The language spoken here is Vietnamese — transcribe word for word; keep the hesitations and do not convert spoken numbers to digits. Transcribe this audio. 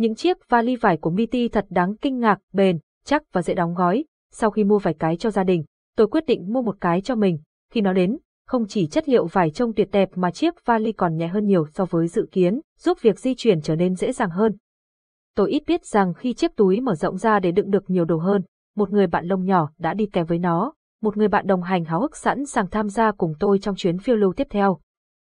Những chiếc vali vải của Miti thật đáng kinh ngạc, bền, chắc và dễ đóng gói. Sau khi mua vài cái cho gia đình, tôi quyết định mua một cái cho mình. Khi nó đến, không chỉ chất liệu vải trông tuyệt đẹp mà chiếc vali còn nhẹ hơn nhiều so với dự kiến, giúp việc di chuyển trở nên dễ dàng hơn. Tôi ít biết rằng khi chiếc túi mở rộng ra để đựng được nhiều đồ hơn, một người bạn lông nhỏ đã đi kèm với nó, một người bạn đồng hành háo hức sẵn sàng tham gia cùng tôi trong chuyến phiêu lưu tiếp theo.